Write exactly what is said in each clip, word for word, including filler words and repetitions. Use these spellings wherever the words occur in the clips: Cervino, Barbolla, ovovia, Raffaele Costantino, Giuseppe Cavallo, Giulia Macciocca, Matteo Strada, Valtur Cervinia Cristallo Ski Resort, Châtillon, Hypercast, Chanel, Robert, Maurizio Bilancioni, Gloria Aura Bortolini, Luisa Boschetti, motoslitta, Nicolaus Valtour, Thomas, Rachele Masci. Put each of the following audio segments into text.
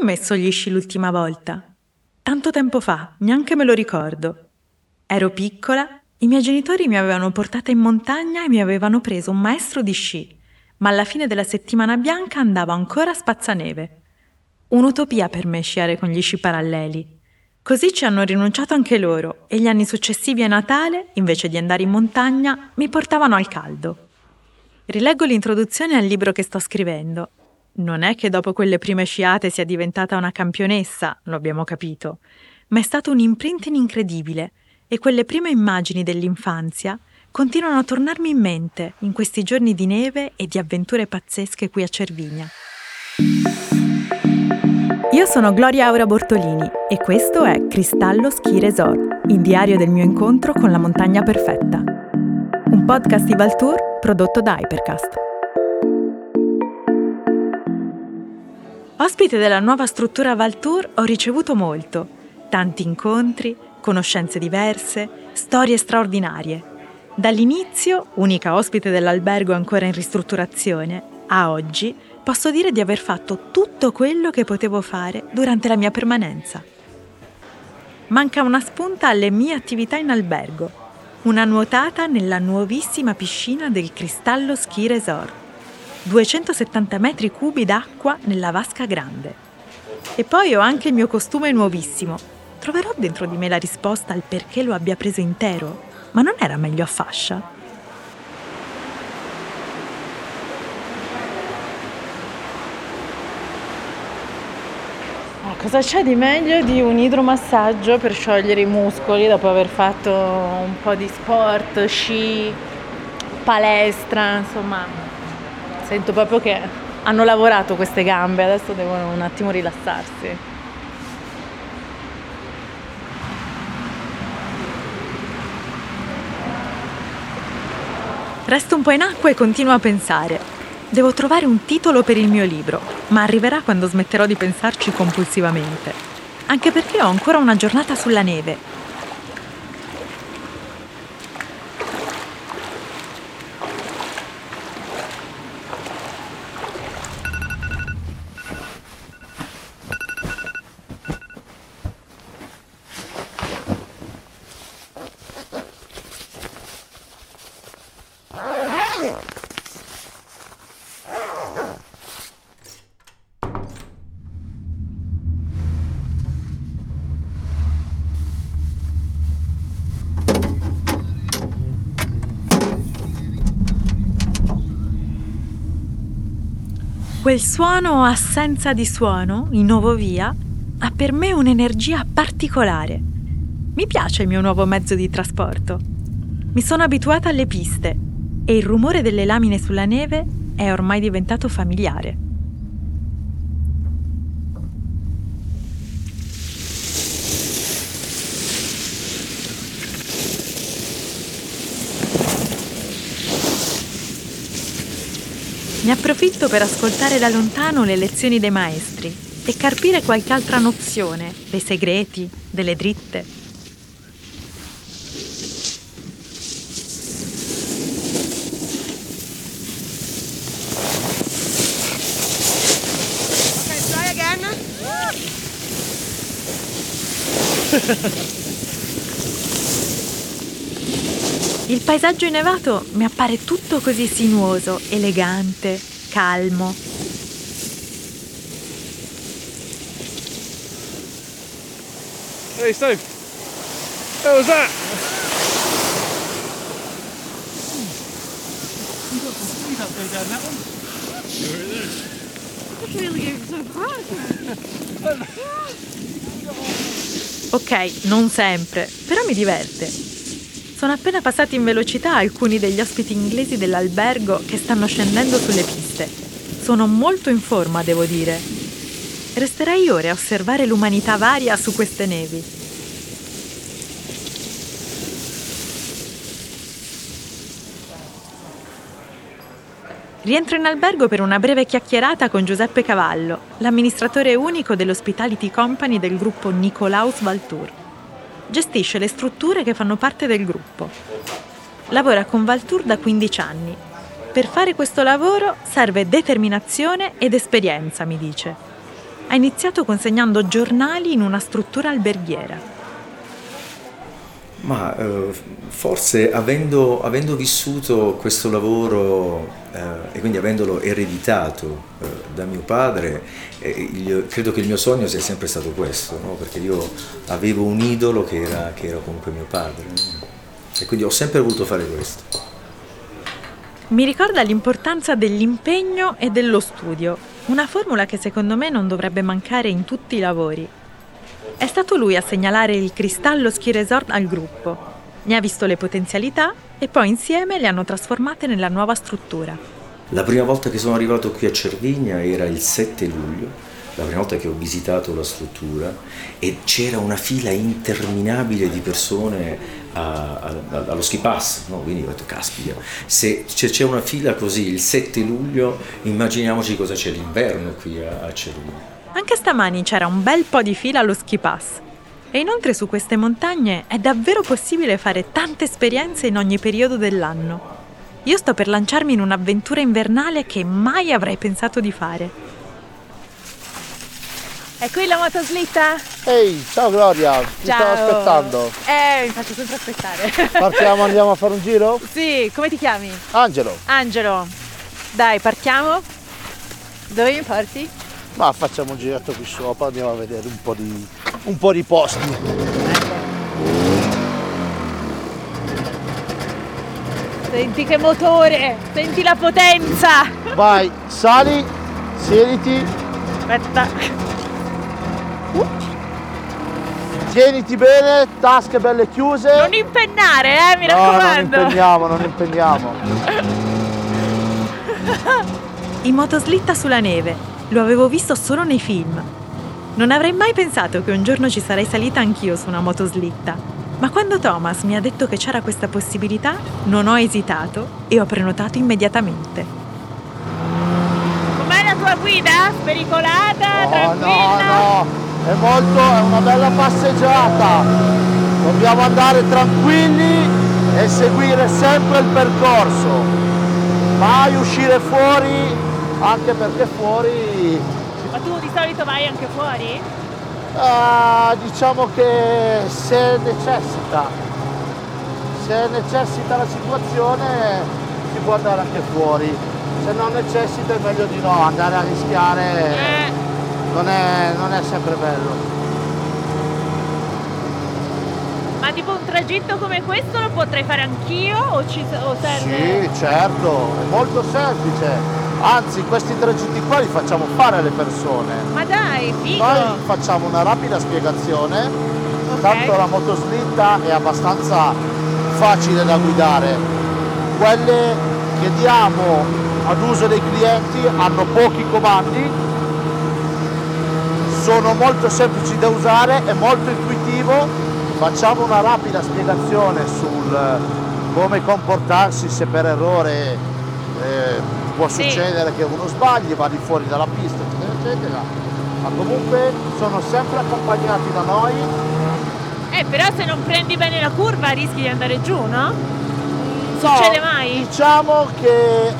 hai messo gli sci l'ultima volta? Tanto tempo fa, neanche me lo ricordo. Ero piccola, i miei genitori mi avevano portata in montagna e mi avevano preso un maestro di sci, ma alla fine della settimana bianca andavo ancora a spazzaneve. Un'utopia per me sciare con gli sci paralleli. Così ci hanno rinunciato anche loro e gli anni successivi a Natale, invece di andare in montagna, mi portavano al caldo. Rileggo l'introduzione al libro che sto scrivendo. Non è che dopo quelle prime sciate sia diventata una campionessa, lo abbiamo capito, ma è stato un imprinting incredibile e quelle prime immagini dell'infanzia continuano a tornarmi in mente in questi giorni di neve e di avventure pazzesche qui a Cervinia. Io sono Gloria Aura Bortolini e questo è Cristallo Ski Resort, il diario del mio incontro con la montagna perfetta. Un podcast di Valtur prodotto da Hypercast. Ospite della nuova struttura Valtur ho ricevuto molto. Tanti incontri, conoscenze diverse, storie straordinarie. Dall'inizio, unica ospite dell'albergo ancora in ristrutturazione, a oggi posso dire di aver fatto tutto quello che potevo fare durante la mia permanenza. Manca una spunta alle mie attività in albergo, una nuotata nella nuovissima piscina del Cristallo Ski Resort, duecentosettanta metri cubi d'acqua nella vasca grande. E poi ho anche il mio costume nuovissimo. Troverò dentro di me la risposta al perché lo abbia preso intero, ma non era meglio a fascia? Cosa c'è di meglio di un idromassaggio per sciogliere i muscoli dopo aver fatto un po' di sport, sci, palestra, insomma, sento proprio che hanno lavorato queste gambe, adesso devono un attimo rilassarsi. Resto un po' in acqua e continuo a pensare. Devo trovare un titolo per il mio libro, ma arriverà quando smetterò di pensarci compulsivamente. Anche perché ho ancora una giornata sulla neve. Quel suono o assenza di suono, in ovovia, ha per me un'energia particolare. Mi piace il mio nuovo mezzo di trasporto. Mi sono abituata alle piste e il rumore delle lamine sulla neve è ormai diventato familiare. Ne approfitto per ascoltare da lontano le lezioni dei maestri e carpire qualche altra nozione, dei segreti, delle dritte. Okay, try again. Il paesaggio innevato mi appare tutto così sinuoso, elegante, calmo. Hey, Steve. What was that? You got some speed up there down that one. Sure it is. Look really getting so fast. Ok, non sempre, però mi diverte. Sono appena passati in velocità alcuni degli ospiti inglesi dell'albergo che stanno scendendo sulle piste. Sono molto in forma, devo dire. Resterei ore a osservare l'umanità varia su queste nevi. Rientro in albergo per una breve chiacchierata con Giuseppe Cavallo, l'amministratore unico dell'Hospitality Company del gruppo Nicolaus Valtour. Gestisce le strutture che fanno parte del gruppo. Lavora con Valtour da quindici anni. Per fare questo lavoro serve determinazione ed esperienza, mi dice. ha iniziato consegnando giornali in una struttura alberghiera. Ma eh, forse avendo, avendo vissuto questo lavoro eh, e quindi avendolo ereditato eh, da mio padre, eh, il, credo che il mio sogno sia sempre stato questo, no? Perché io avevo un idolo che era, che era comunque mio padre, no? E quindi ho sempre voluto fare questo. Mi ricorda l'importanza dell'impegno e dello studio, una formula che secondo me non dovrebbe mancare in tutti i lavori. È stato lui a segnalare il Cristallo Ski Resort al gruppo. Ne ha visto le potenzialità e poi insieme le hanno trasformate nella nuova struttura. La prima volta che sono arrivato qui a Cervinia era il sette luglio, la prima volta che ho visitato la struttura, e c'era una fila interminabile di persone a, a, a, allo ski pass, no? Quindi ho detto, caspita, se c'è una fila così il sette luglio, immaginiamoci cosa c'è l'inverno qui a, a Cervinia. Anche stamani c'era un bel po' di fila allo ski pass. E inoltre su queste montagne è davvero possibile fare tante esperienze in ogni periodo dell'anno. Io sto per lanciarmi in un'avventura invernale che mai avrei pensato di fare. È qui la motoslitta? Ehi, ciao Gloria, ti ciao. Stavo aspettando. Eh, mi faccio sempre aspettare. Partiamo, andiamo a fare un giro? Sì, come ti chiami? Angelo. Angelo, dai, partiamo. Dove mi porti? Ma facciamo un giretto qui sopra, andiamo a vedere un po' di, un po' di posti. Senti che motore, senti la potenza! Vai, sali, siediti. Aspetta. Uh. Tieniti bene, tasche belle chiuse. Non impennare, eh, mi no, raccomando. Non impegniamo, non impegniamo. In motoslitta sulla neve. Lo avevo visto solo nei film. Non avrei mai pensato che un giorno ci sarei salita anch'io su una motoslitta, ma quando Thomas mi ha detto che c'era questa possibilità, non ho esitato e ho prenotato immediatamente. Com'è la tua guida? Spericolata? No, tranquilla? No, no, è molto, è una bella passeggiata. Dobbiamo andare tranquilli e seguire sempre il percorso. Mai uscire fuori. Anche perché fuori... Ma tu di solito vai anche fuori? Uh, diciamo che se necessita, se necessita la situazione si può andare anche fuori, se non necessita è meglio di no, andare a rischiare eh. non, è, non è sempre bello. Ma tipo un tragitto come questo lo potrei fare anch'io o, ci, o serve? Sì, certo, è molto semplice. Anzi, questi tragitti qua li facciamo fare alle persone. Ma dai, figo! Noi facciamo una rapida spiegazione, okay. Tanto la motoslitta è abbastanza facile da guidare. Quelle che diamo ad uso dei clienti hanno pochi comandi, sono molto semplici da usare, è molto intuitivo. Facciamo una rapida spiegazione sul come comportarsi se per errore... Eh, può succedere sì. Che uno sbagli, va di fuori dalla pista, eccetera, eccetera, ma comunque sono sempre accompagnati da noi. Eh, però se non prendi bene la curva rischi di andare giù, no? No, succede mai? Diciamo che eh,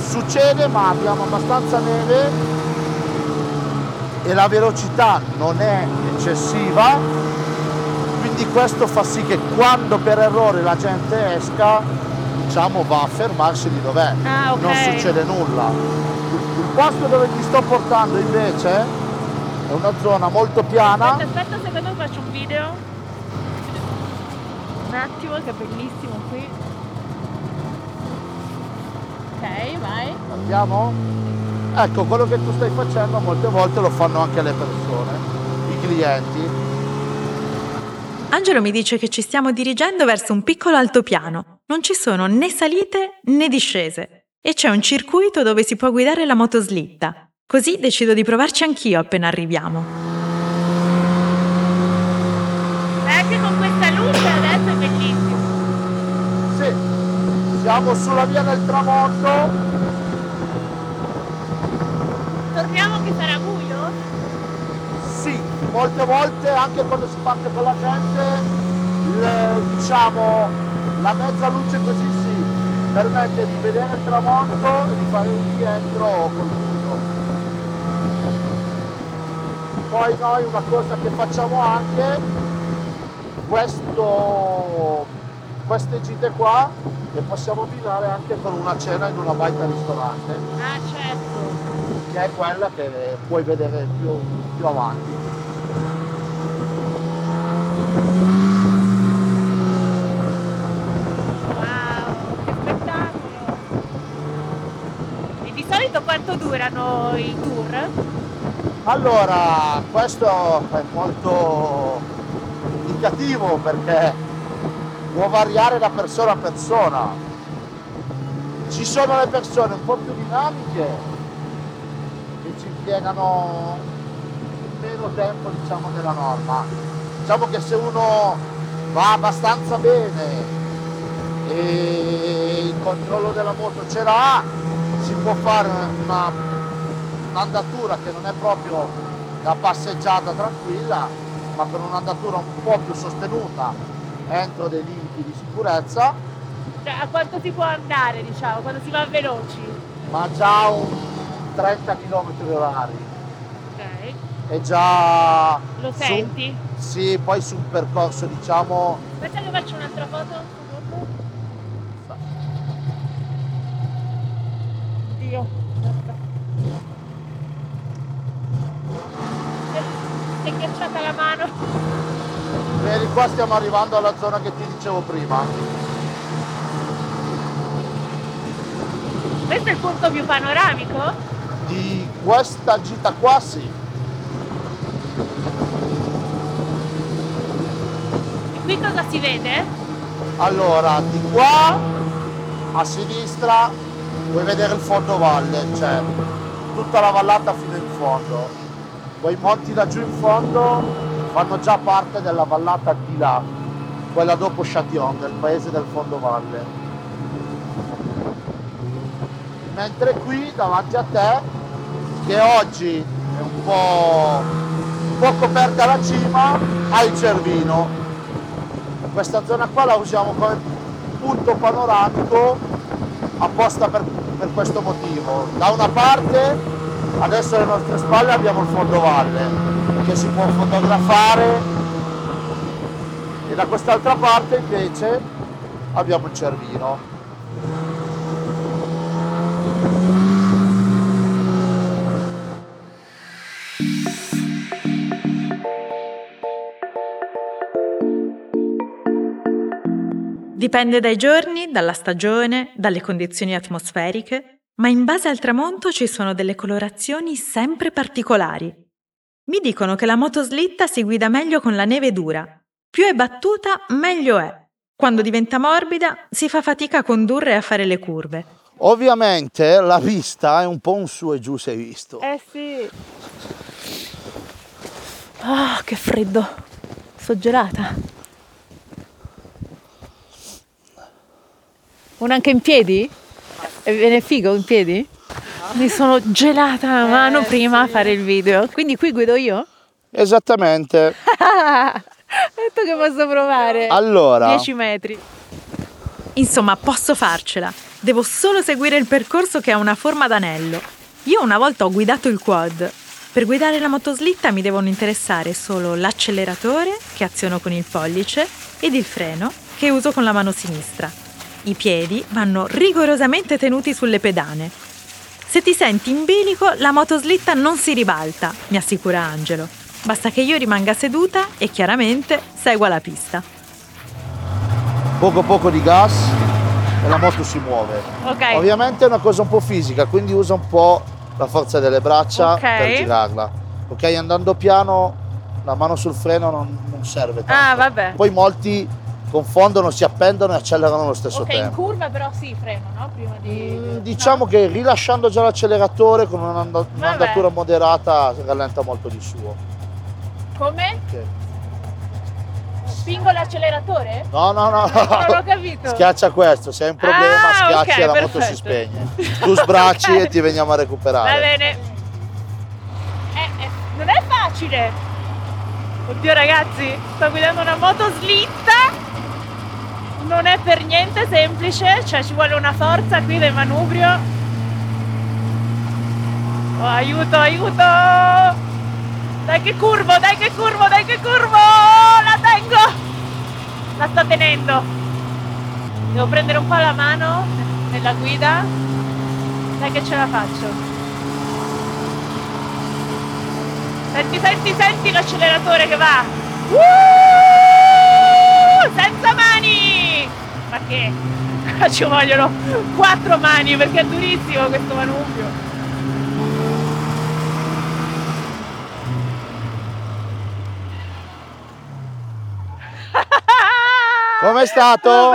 succede, ma abbiamo abbastanza neve e la velocità non è eccessiva, quindi questo fa sì che quando per errore la gente esca, diciamo, va a fermarsi lì dov'è, ah, okay. Non succede nulla. Il posto dove ti sto portando invece è una zona molto piana. Aspetta, aspetta, secondo me faccio un video. Un attimo, che è bellissimo qui. Ok, vai. Andiamo? Ecco, quello che tu stai facendo molte volte lo fanno anche le persone, i clienti. Angelo mi dice che ci stiamo dirigendo verso un piccolo altopiano. Non ci sono né salite né discese e c'è un circuito dove si può guidare la motoslitta, così decido di provarci anch'io appena arriviamo. E anche con questa luce adesso è bellissimo. Sì, siamo sulla via del tramonto. Torniamo che sarà buio? Sì, molte volte anche quando si parte con la gente, diciamo... La mezza luce così si permette di vedere il tramonto e di fare un rientro col buio. Poi noi una cosa che facciamo anche, questo, queste gite qua le possiamo abbinare anche con una cena in una baita ristorante. Ah certo! Che è quella che puoi vedere più, più avanti. Wow, che spettacolo! E di solito quanto durano i tour? Allora, questo è molto indicativo perché può variare da persona a persona. Ci sono le persone un po' più dinamiche che ci impiegano meno tempo, diciamo, della norma. Diciamo che se uno va abbastanza bene e il controllo della moto ce l'ha, si può fare una un'andatura che non è proprio la passeggiata tranquilla, ma per un'andatura un po' più sostenuta entro dei limiti di sicurezza. Cioè, a quanto si può andare, diciamo, quando si va veloci? Ma già un trenta chilometri orari. Ok. E già... Lo senti? Su... Sì, poi su un percorso, diciamo... Aspetta che faccio un'altra foto. Dio. Schiacciata la mano. Vedi, qua stiamo arrivando alla zona che ti dicevo prima. Questo è il punto più panoramico? Di questa gita qua sì. E qui cosa si vede? Allora, di qua a sinistra puoi vedere il fondovalle, cioè tutta la vallata fino in fondo. Poi i monti da giù in fondo fanno già parte della vallata di là, quella dopo Châtillon, del paese del fondovalle. Mentre qui davanti a te, che oggi è un po', un po' coperta la cima, hai il Cervino. Questa zona qua la usiamo come punto panoramico apposta per, per questo motivo. Da una parte adesso alle nostre spalle abbiamo il fondovalle che si può fotografare e da quest'altra parte invece abbiamo il Cervino. Dipende dai giorni, dalla stagione, dalle condizioni atmosferiche. Ma in base al tramonto ci sono delle colorazioni sempre particolari. Mi dicono che la motoslitta si guida meglio con la neve dura. Più è battuta, meglio è. Quando diventa morbida, si fa fatica a condurre e a fare le curve. Ovviamente la vista è un po' un su e giù, se hai visto. Eh sì. Ah, che freddo. Sto gelata. Una anche in piedi? E ve ne figo in piedi? Mi sono gelata la mano eh, prima sì. A fare il video. Quindi qui guido io? Esattamente. Detto che posso provare. Allora. dieci metri. Insomma, posso farcela. Devo solo seguire il percorso che ha una forma d'anello. Io una volta ho guidato il quad. Per guidare la motoslitta mi devono interessare solo l'acceleratore, che aziono con il pollice, ed il freno, che uso con la mano sinistra. I piedi vanno rigorosamente tenuti sulle pedane. Se ti senti in bilico, la motoslitta non si ribalta, mi assicura Angelo. Basta che io rimanga seduta e chiaramente segua la pista. Poco poco di gas e la moto si muove. Okay. Ovviamente è una cosa un po' fisica, quindi usa un po' la forza delle braccia okay. per girarla. Ok, andando piano la mano sul freno non, non serve tanto. Ah, vabbè. Poi molti confondono, si appendono e accelerano allo stesso okay, tempo. Ok, in curva però si frenano, no? Prima di... Mm, diciamo no. che rilasciando già l'acceleratore con un'andatura moderata rallenta molto di suo. Come? Okay. Spingo l'acceleratore? No, no, no. no. Non l'ho capito. Schiaccia questo, se hai un problema ah, schiacci okay, e la perfetto. Moto si spegne. Tu sbracci okay. e ti veniamo a recuperare. Va bene. Eh, eh, non è facile. Oddio ragazzi, sto guidando una motoslitta. Non è per niente semplice, cioè ci vuole una forza qui del manubrio. Oh, aiuto, aiuto! Dai che curvo, dai che curvo, dai che curvo! La tengo! La sto tenendo! Devo prendere un po' la mano nella guida. Dai che ce la faccio! Senti, senti, senti l'acceleratore che va! Uh! Senza mani! Ma che? Ci vogliono quattro mani perché è durissimo questo manubrio. Com'è stato? Stupendo!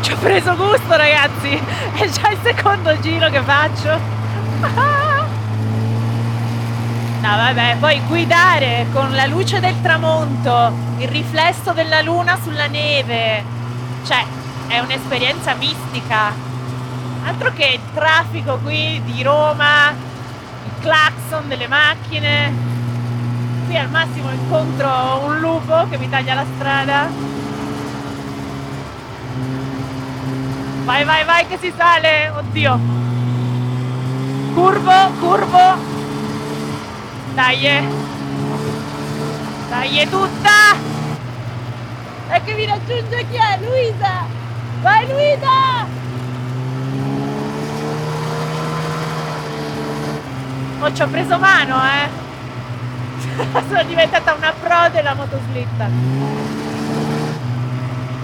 Ci ho preso gusto, ragazzi, è già il secondo giro che faccio. No vabbè, poi guidare con la luce del tramonto, il riflesso della luna sulla neve, cioè è un'esperienza mistica, altro che il traffico qui di Roma, il clacson delle macchine. Qui al massimo incontro un lupo che mi taglia la strada. Vai, vai, vai che si sale! Oddio! Curvo, curvo! Dai! Eh. Dai eh, tutta! E che mi raggiunge chi è? Luisa! Vai Luisa! Oh, ci ho preso mano, eh! Sono diventata una pro della motoslitta!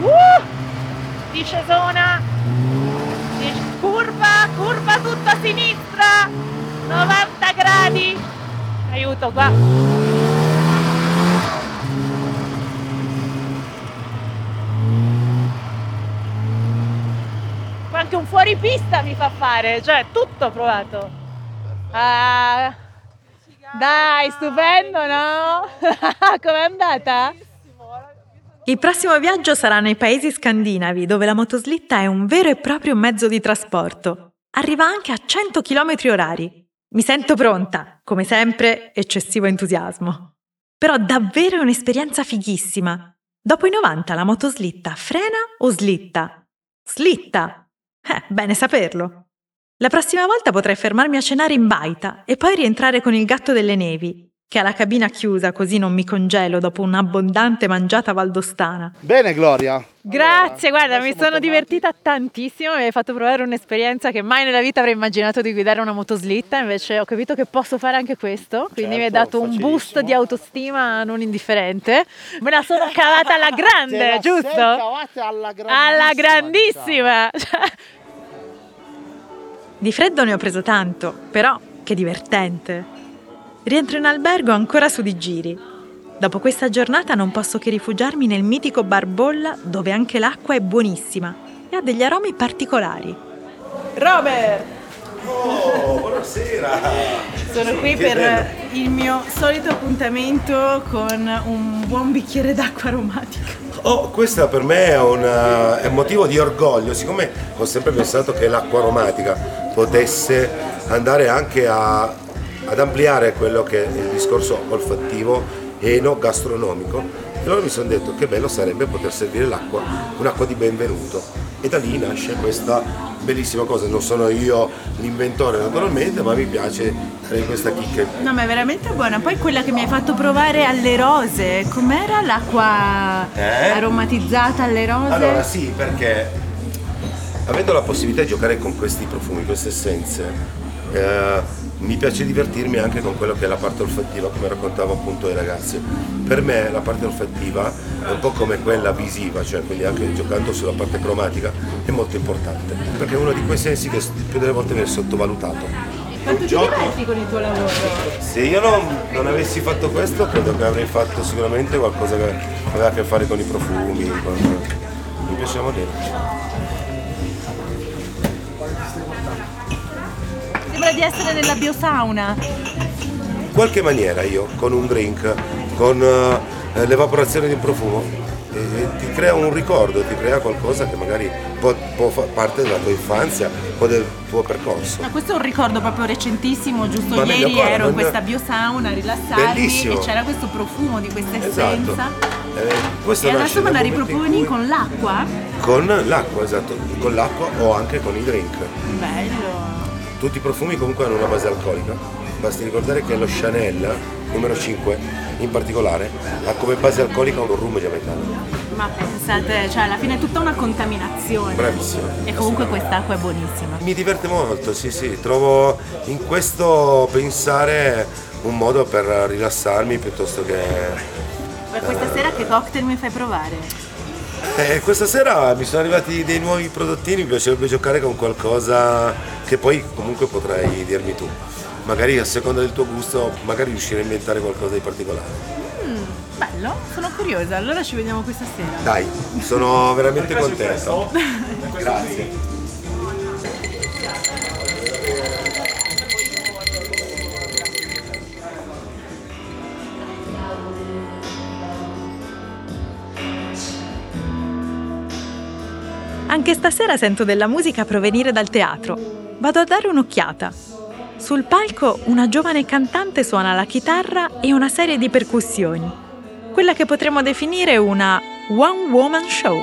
Uh! Discesona! Curva, curva tutta a sinistra, novanta gradi, aiuto qua. Qua anche un fuoripista mi fa fare, cioè tutto ho provato. Ah, dai, stupendo, no? Com'è andata? Il prossimo viaggio sarà nei paesi scandinavi, dove la motoslitta è un vero e proprio mezzo di trasporto. Arriva anche a cento chilometri orari. Mi sento pronta, come sempre, eccessivo entusiasmo. Però davvero è un'esperienza fighissima. Dopo i novanta la motoslitta frena o slitta? Slitta! Eh, bene saperlo. La prossima volta potrei fermarmi a cenare in baita e poi rientrare con il gatto delle nevi, che ha la cabina chiusa così non mi congelo dopo un'abbondante mangiata valdostana. Bene Gloria! Grazie, allora, guarda, mi sono divertita tantissimo, mi hai fatto provare un'esperienza che mai nella vita avrei immaginato di guidare una motoslitta, invece ho capito che posso fare anche questo, quindi certo, mi hai dato un boost di autostima non indifferente. Me la sono cavata alla grande, giusto? Te la sei cavata alla grandissima! Alla grandissima! Di freddo ne ho preso tanto, però che divertente! Rientro in albergo ancora su di giri. Dopo questa giornata non posso che rifugiarmi nel mitico Barbolla, dove anche l'acqua è buonissima e ha degli aromi particolari. Robert! Oh, buonasera! Sono qui per il mio solito appuntamento con un buon bicchiere d'acqua aromatica. Oh, questa per me è, una, è un motivo di orgoglio, siccome ho sempre pensato che l'acqua aromatica potesse andare anche a... ad ampliare quello che è il discorso olfattivo e no gastronomico, e allora mi sono detto che bello sarebbe poter servire l'acqua, un'acqua di benvenuto, e da lì nasce questa bellissima cosa. Non sono io l'inventore naturalmente, ma mi piace dare questa chicca. No, ma è veramente buona. Poi quella che mi hai fatto provare alle rose, com'era l'acqua eh? aromatizzata alle rose? Allora sì, perché avendo la possibilità di giocare con questi profumi, queste essenze, eh, mi piace divertirmi anche con quello che è la parte olfattiva, come raccontavo appunto ai ragazzi. Per me la parte olfattiva è un po' come quella visiva, cioè quindi anche giocando sulla parte cromatica è molto importante, perché è uno di quei sensi che più delle volte viene sottovalutato. Quanto ti diverti con il tuo lavoro? Se io non, non avessi fatto questo, credo che avrei fatto sicuramente qualcosa che aveva a che fare con i profumi, con... mi piaceva molto. Di essere nella biosauna in qualche maniera, io con un drink, con uh, l'evaporazione di un profumo, e, e ti crea un ricordo, ti crea qualcosa che magari può, può far parte della tua infanzia o del tuo percorso. Ma questo è un ricordo proprio recentissimo, giusto? Ma ieri ancora, ero in questa biosauna a rilassarmi, bellissimo, e c'era questo profumo di questa essenza. Esatto. Eh, e adesso me la riproponi con l'acqua? Con l'acqua, esatto, con l'acqua o anche con i drink. Bello! Tutti i profumi comunque hanno una base alcolica, basti ricordare che lo Chanel numero cinque in particolare ha come base alcolica un rum giamaicano. Ma pensate, cioè alla fine è tutta una contaminazione. Bravissimo. E comunque quest'acqua è buonissima. Mi diverte molto, sì sì, trovo in questo pensare un modo per rilassarmi piuttosto che... Ma questa sera che cocktail mi fai provare? Eh, questa sera mi sono arrivati dei nuovi prodottini, mi piacerebbe giocare con qualcosa che poi comunque potrai dirmi tu. Magari a seconda del tuo gusto, magari riuscire a inventare qualcosa di particolare. Mm, bello, sono curiosa, allora ci vediamo questa sera. Dai, sono veramente contento. Grazie. Anche stasera sento della musica provenire dal teatro. Vado a dare un'occhiata. Sul palco una giovane cantante suona la chitarra e una serie di percussioni. Quella che potremmo definire una one woman show.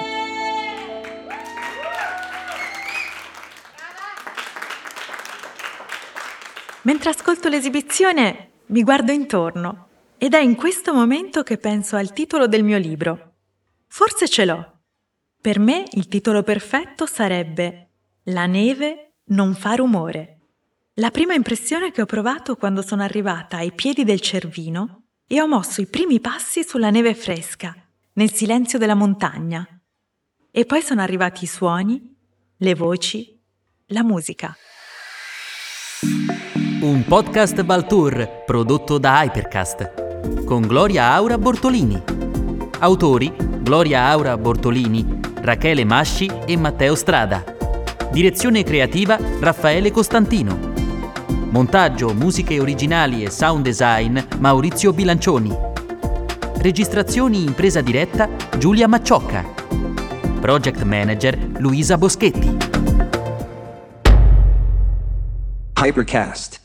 Mentre ascolto l'esibizione mi guardo intorno ed è in questo momento che penso al titolo del mio libro. Forse ce l'ho. Per me il titolo perfetto sarebbe La neve non fa rumore. La prima impressione che ho provato quando sono arrivata ai piedi del Cervino e ho mosso i primi passi sulla neve fresca, nel silenzio della montagna. E poi sono arrivati i suoni, le voci, la musica. Un podcast Valtur prodotto da Hypercast con Gloria Aura Bortolini. Autori Gloria Aura Bortolini, Rachele Masci e Matteo Strada. Direzione creativa Raffaele Costantino. Montaggio, musiche originali e sound design Maurizio Bilancioni. Registrazioni in presa diretta Giulia Macciocca. Project manager Luisa Boschetti. Hypercast.